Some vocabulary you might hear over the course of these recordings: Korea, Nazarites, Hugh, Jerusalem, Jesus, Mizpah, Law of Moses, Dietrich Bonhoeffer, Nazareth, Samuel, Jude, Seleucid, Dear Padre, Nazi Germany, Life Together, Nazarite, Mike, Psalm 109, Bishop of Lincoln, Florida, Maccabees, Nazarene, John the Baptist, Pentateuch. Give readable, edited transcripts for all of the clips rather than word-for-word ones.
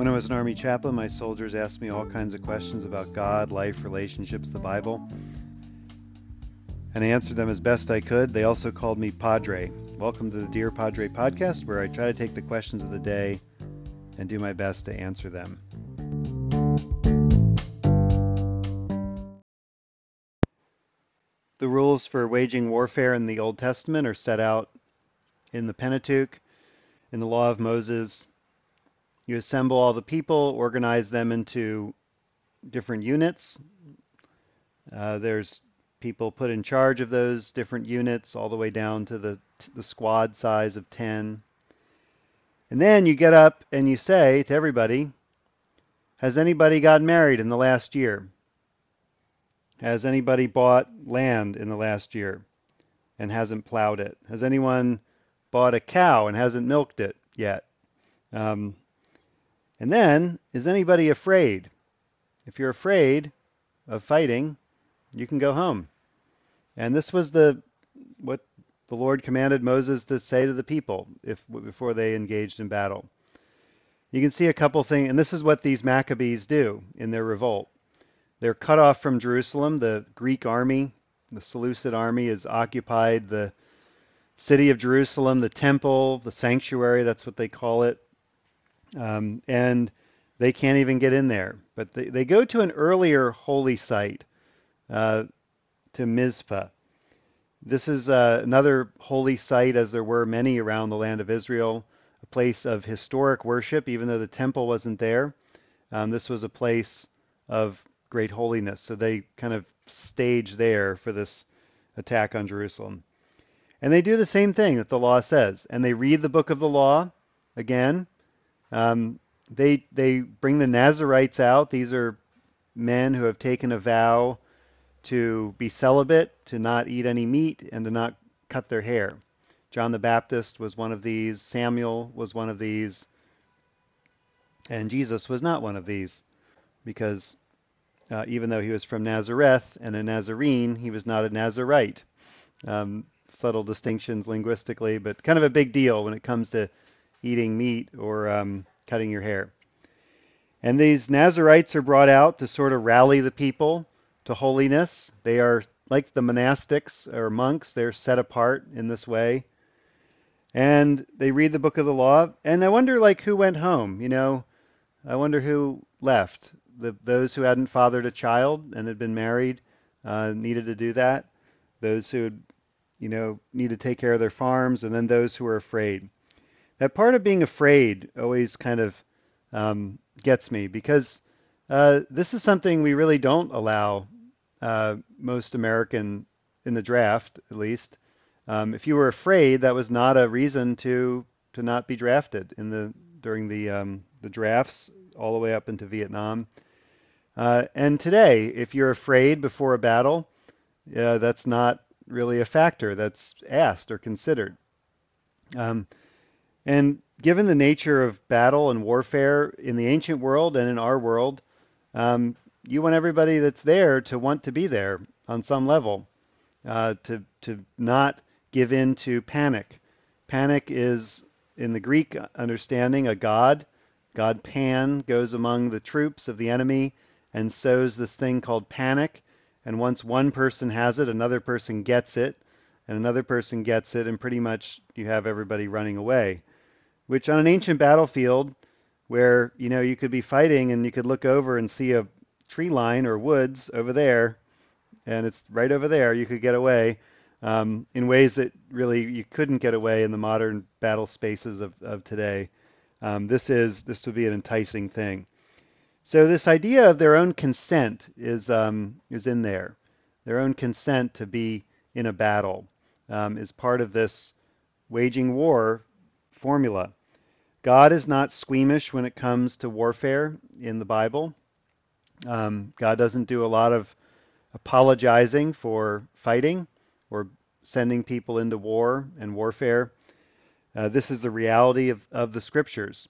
When I was an Army chaplain, my soldiers asked me all kinds of questions about God, life, relationships, the Bible, and I answered them as best I could. They also called me Padre. Welcome to the Dear Padre podcast, where I try to take the questions of the day and do my best to answer them. The rules for waging warfare in the Old Testament are set out in the Pentateuch, in the Law of Moses. You assemble all the people, organize them into different units. There's people put in charge of those different units, all the way down to the squad size of 10. And then you get up and you say to everybody, has anybody gotten married in the last year? Has anybody bought land in the last year and hasn't plowed it? Has anyone bought a cow and hasn't milked it yet? And then, is anybody afraid? If you're afraid of fighting, you can go home. And this was what the Lord commanded Moses to say to the people before they engaged in battle. You can see a couple things, and this is what these Maccabees do in their revolt. They're cut off from Jerusalem. The Greek army, the Seleucid army, has occupied the city of Jerusalem, the temple, the sanctuary, that's what they call it. And they can't even get in there. But they go to an earlier holy site, to Mizpah. This is another holy site, as there were many around the land of Israel, a place of historic worship, even though the temple wasn't there. This was a place of great holiness. So they kind of stage there for this attack on Jerusalem. And they do the same thing that the law says. And they read the book of the law again. They bring the Nazarites out. These are men who have taken a vow to be celibate, to not eat any meat, and to not cut their hair. John the Baptist was one of these. Samuel was one of these. And Jesus was not one of these, because even though he was from Nazareth and a Nazarene, he was not a Nazarite. Subtle distinctions linguistically, but kind of a big deal when it comes to eating meat or cutting your hair. And these Nazarites are brought out to sort of rally the people to holiness. They are like the monastics or monks. They're set apart in this way. And they read the book of the law. And I wonder, like, who went home? You know, I wonder who left. Those who hadn't fathered a child and had been married needed to do that. Those who had need to take care of their farms, and then those who are afraid. That part of being afraid always kind of gets me, because this is something we really don't allow most American in the draft, at least. If you were afraid, that was not a reason to not be drafted during the drafts all the way up into Vietnam. And today, if you're afraid before a battle, that's not really a factor that's asked or considered. And given the nature of battle and warfare in the ancient world and in our world, you want everybody that's there to want to be there on some level, to not give in to panic. Panic is, in the Greek understanding, a god. God Pan goes among the troops of the enemy and sows this thing called panic. And once one person has it, another person gets it, and another person gets it, and pretty much you have everybody running away. Which on an ancient battlefield where, you could be fighting and you could look over and see a tree line or woods over there, and it's right over there, you could get away in ways that really you couldn't get away in the modern battle spaces of today. This would be an enticing thing. So this idea of their own consent is in there. Their own consent to be in a battle is part of this waging war formula. God is not squeamish when it comes to warfare in the Bible. God doesn't do a lot of apologizing for fighting or sending people into war and warfare. This is the reality of the scriptures.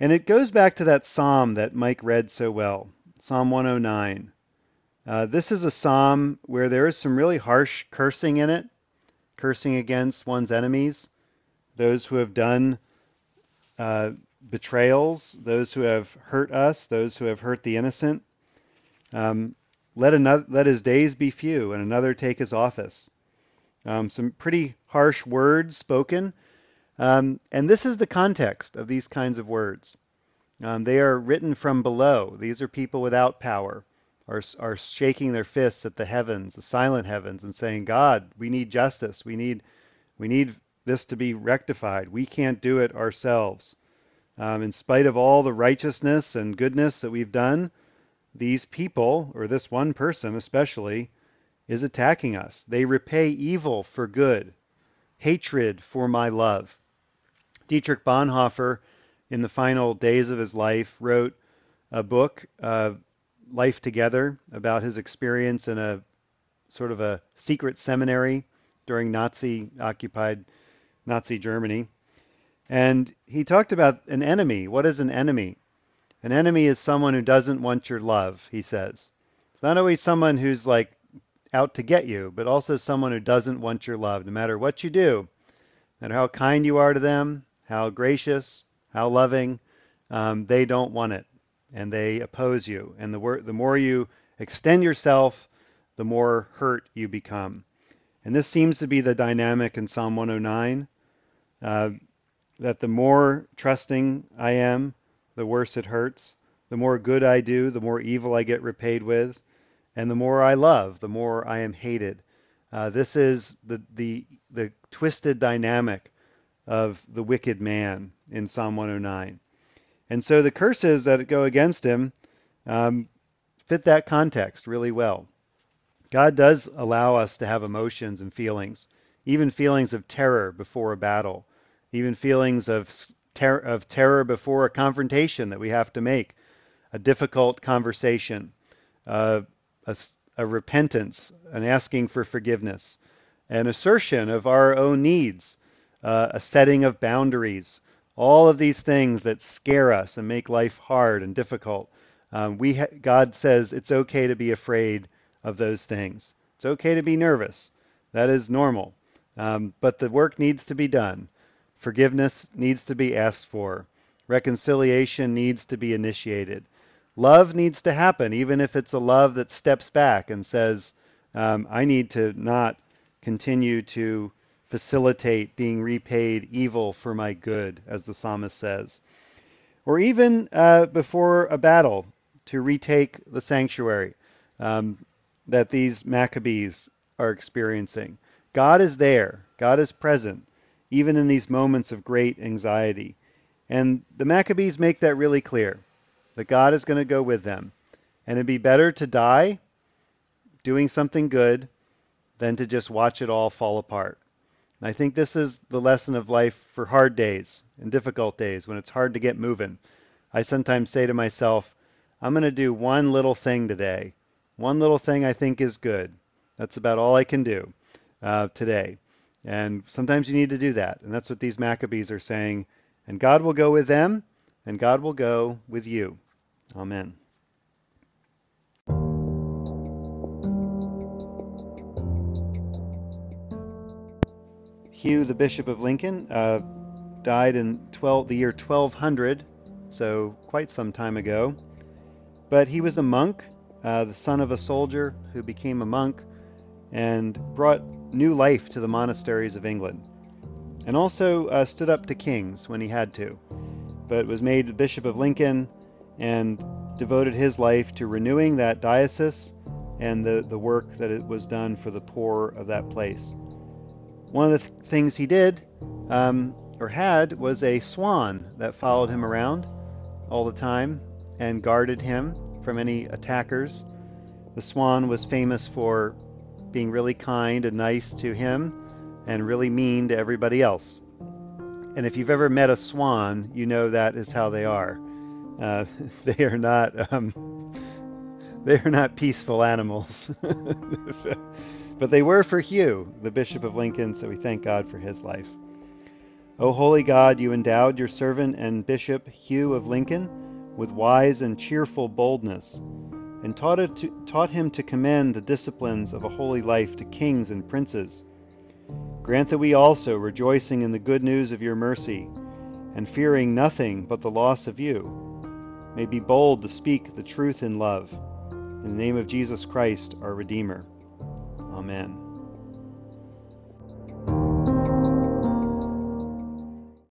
And it goes back to that psalm that Mike read so well, Psalm 109. This is a psalm where there is some really harsh cursing in it, cursing against one's enemies, those who have done betrayals, those who have hurt us, those who have hurt the innocent. Let his days be few, and another take his office. Some pretty harsh words spoken. And this is the context of these kinds of words. They are written from below. These are people without power, are shaking their fists at the heavens, the silent heavens, and saying, God, we need justice. We need this to be rectified. We can't do it ourselves. In spite of all the righteousness and goodness that we've done, these people, or this one person especially, is attacking us. They repay evil for good, hatred for my love. Dietrich Bonhoeffer, in the final days of his life, wrote a book, Life Together, about his experience in a sort of a secret seminary during Nazi-occupied Nazi Germany. And he talked about an enemy. What is an enemy? An enemy is someone who doesn't want your love, he says. It's not always someone who's like out to get you, but also someone who doesn't want your love, no matter what you do, no matter how kind you are to them, how gracious, how loving, they don't want it, and they oppose you. And the more you extend yourself, the more hurt you become. And this seems to be the dynamic in Psalm 109, that the more trusting I am, the worse it hurts. The more good I do, the more evil I get repaid with. And the more I love, the more I am hated. This is the twisted dynamic of the wicked man in Psalm 109. And so the curses that go against him fit that context really well. God does allow us to have emotions and feelings, even feelings of terror before a battle, even feelings of terror before a confrontation that we have to make, a difficult conversation, a repentance, an asking for forgiveness, an assertion of our own needs, a setting of boundaries, all of these things that scare us and make life hard and difficult. God says it's okay to be afraid of those things. It's okay to be nervous. That is normal. But the work needs to be done. Forgiveness needs to be asked for. Reconciliation needs to be initiated. Love needs to happen, even if it's a love that steps back and says, I need to not continue to facilitate being repaid evil for my good, as the psalmist says. Or even before a battle, to retake the sanctuary that these Maccabees are experiencing. God is there. God is present, even in these moments of great anxiety. And the Maccabees make that really clear, that God is going to go with them. And it'd be better to die doing something good than to just watch it all fall apart. And I think this is the lesson of life for hard days and difficult days when it's hard to get moving. I sometimes say to myself, I'm going to do one little thing today. One little thing I think is good. That's about all I can do today. And sometimes you need to do that. And that's what these Maccabees are saying. And God will go with them, and God will go with you. Amen. Hugh, the Bishop of Lincoln, died in the year 1200, so quite some time ago. But he was a monk, the son of a soldier who became a monk and brought new life to the monasteries of England, and also stood up to kings when he had to, but was made Bishop of Lincoln and devoted his life to renewing that diocese and the work that it was done for the poor of that place. One of the things he did or had was a swan that followed him around all the time and guarded him from any attackers. The swan was famous for being really kind and nice to him and really mean to everybody else. And if you've ever met a swan, you know that is how they are. They are not peaceful animals. But they were for Hugh, the Bishop of Lincoln, so we thank God for his life. O holy God, you endowed your servant and Bishop Hugh of Lincoln with wise and cheerful boldness, and taught him to commend the disciplines of a holy life to kings and princes. Grant that we also, rejoicing in the good news of your mercy, and fearing nothing but the loss of you, may be bold to speak the truth in love. In the name of Jesus Christ, our Redeemer. Amen.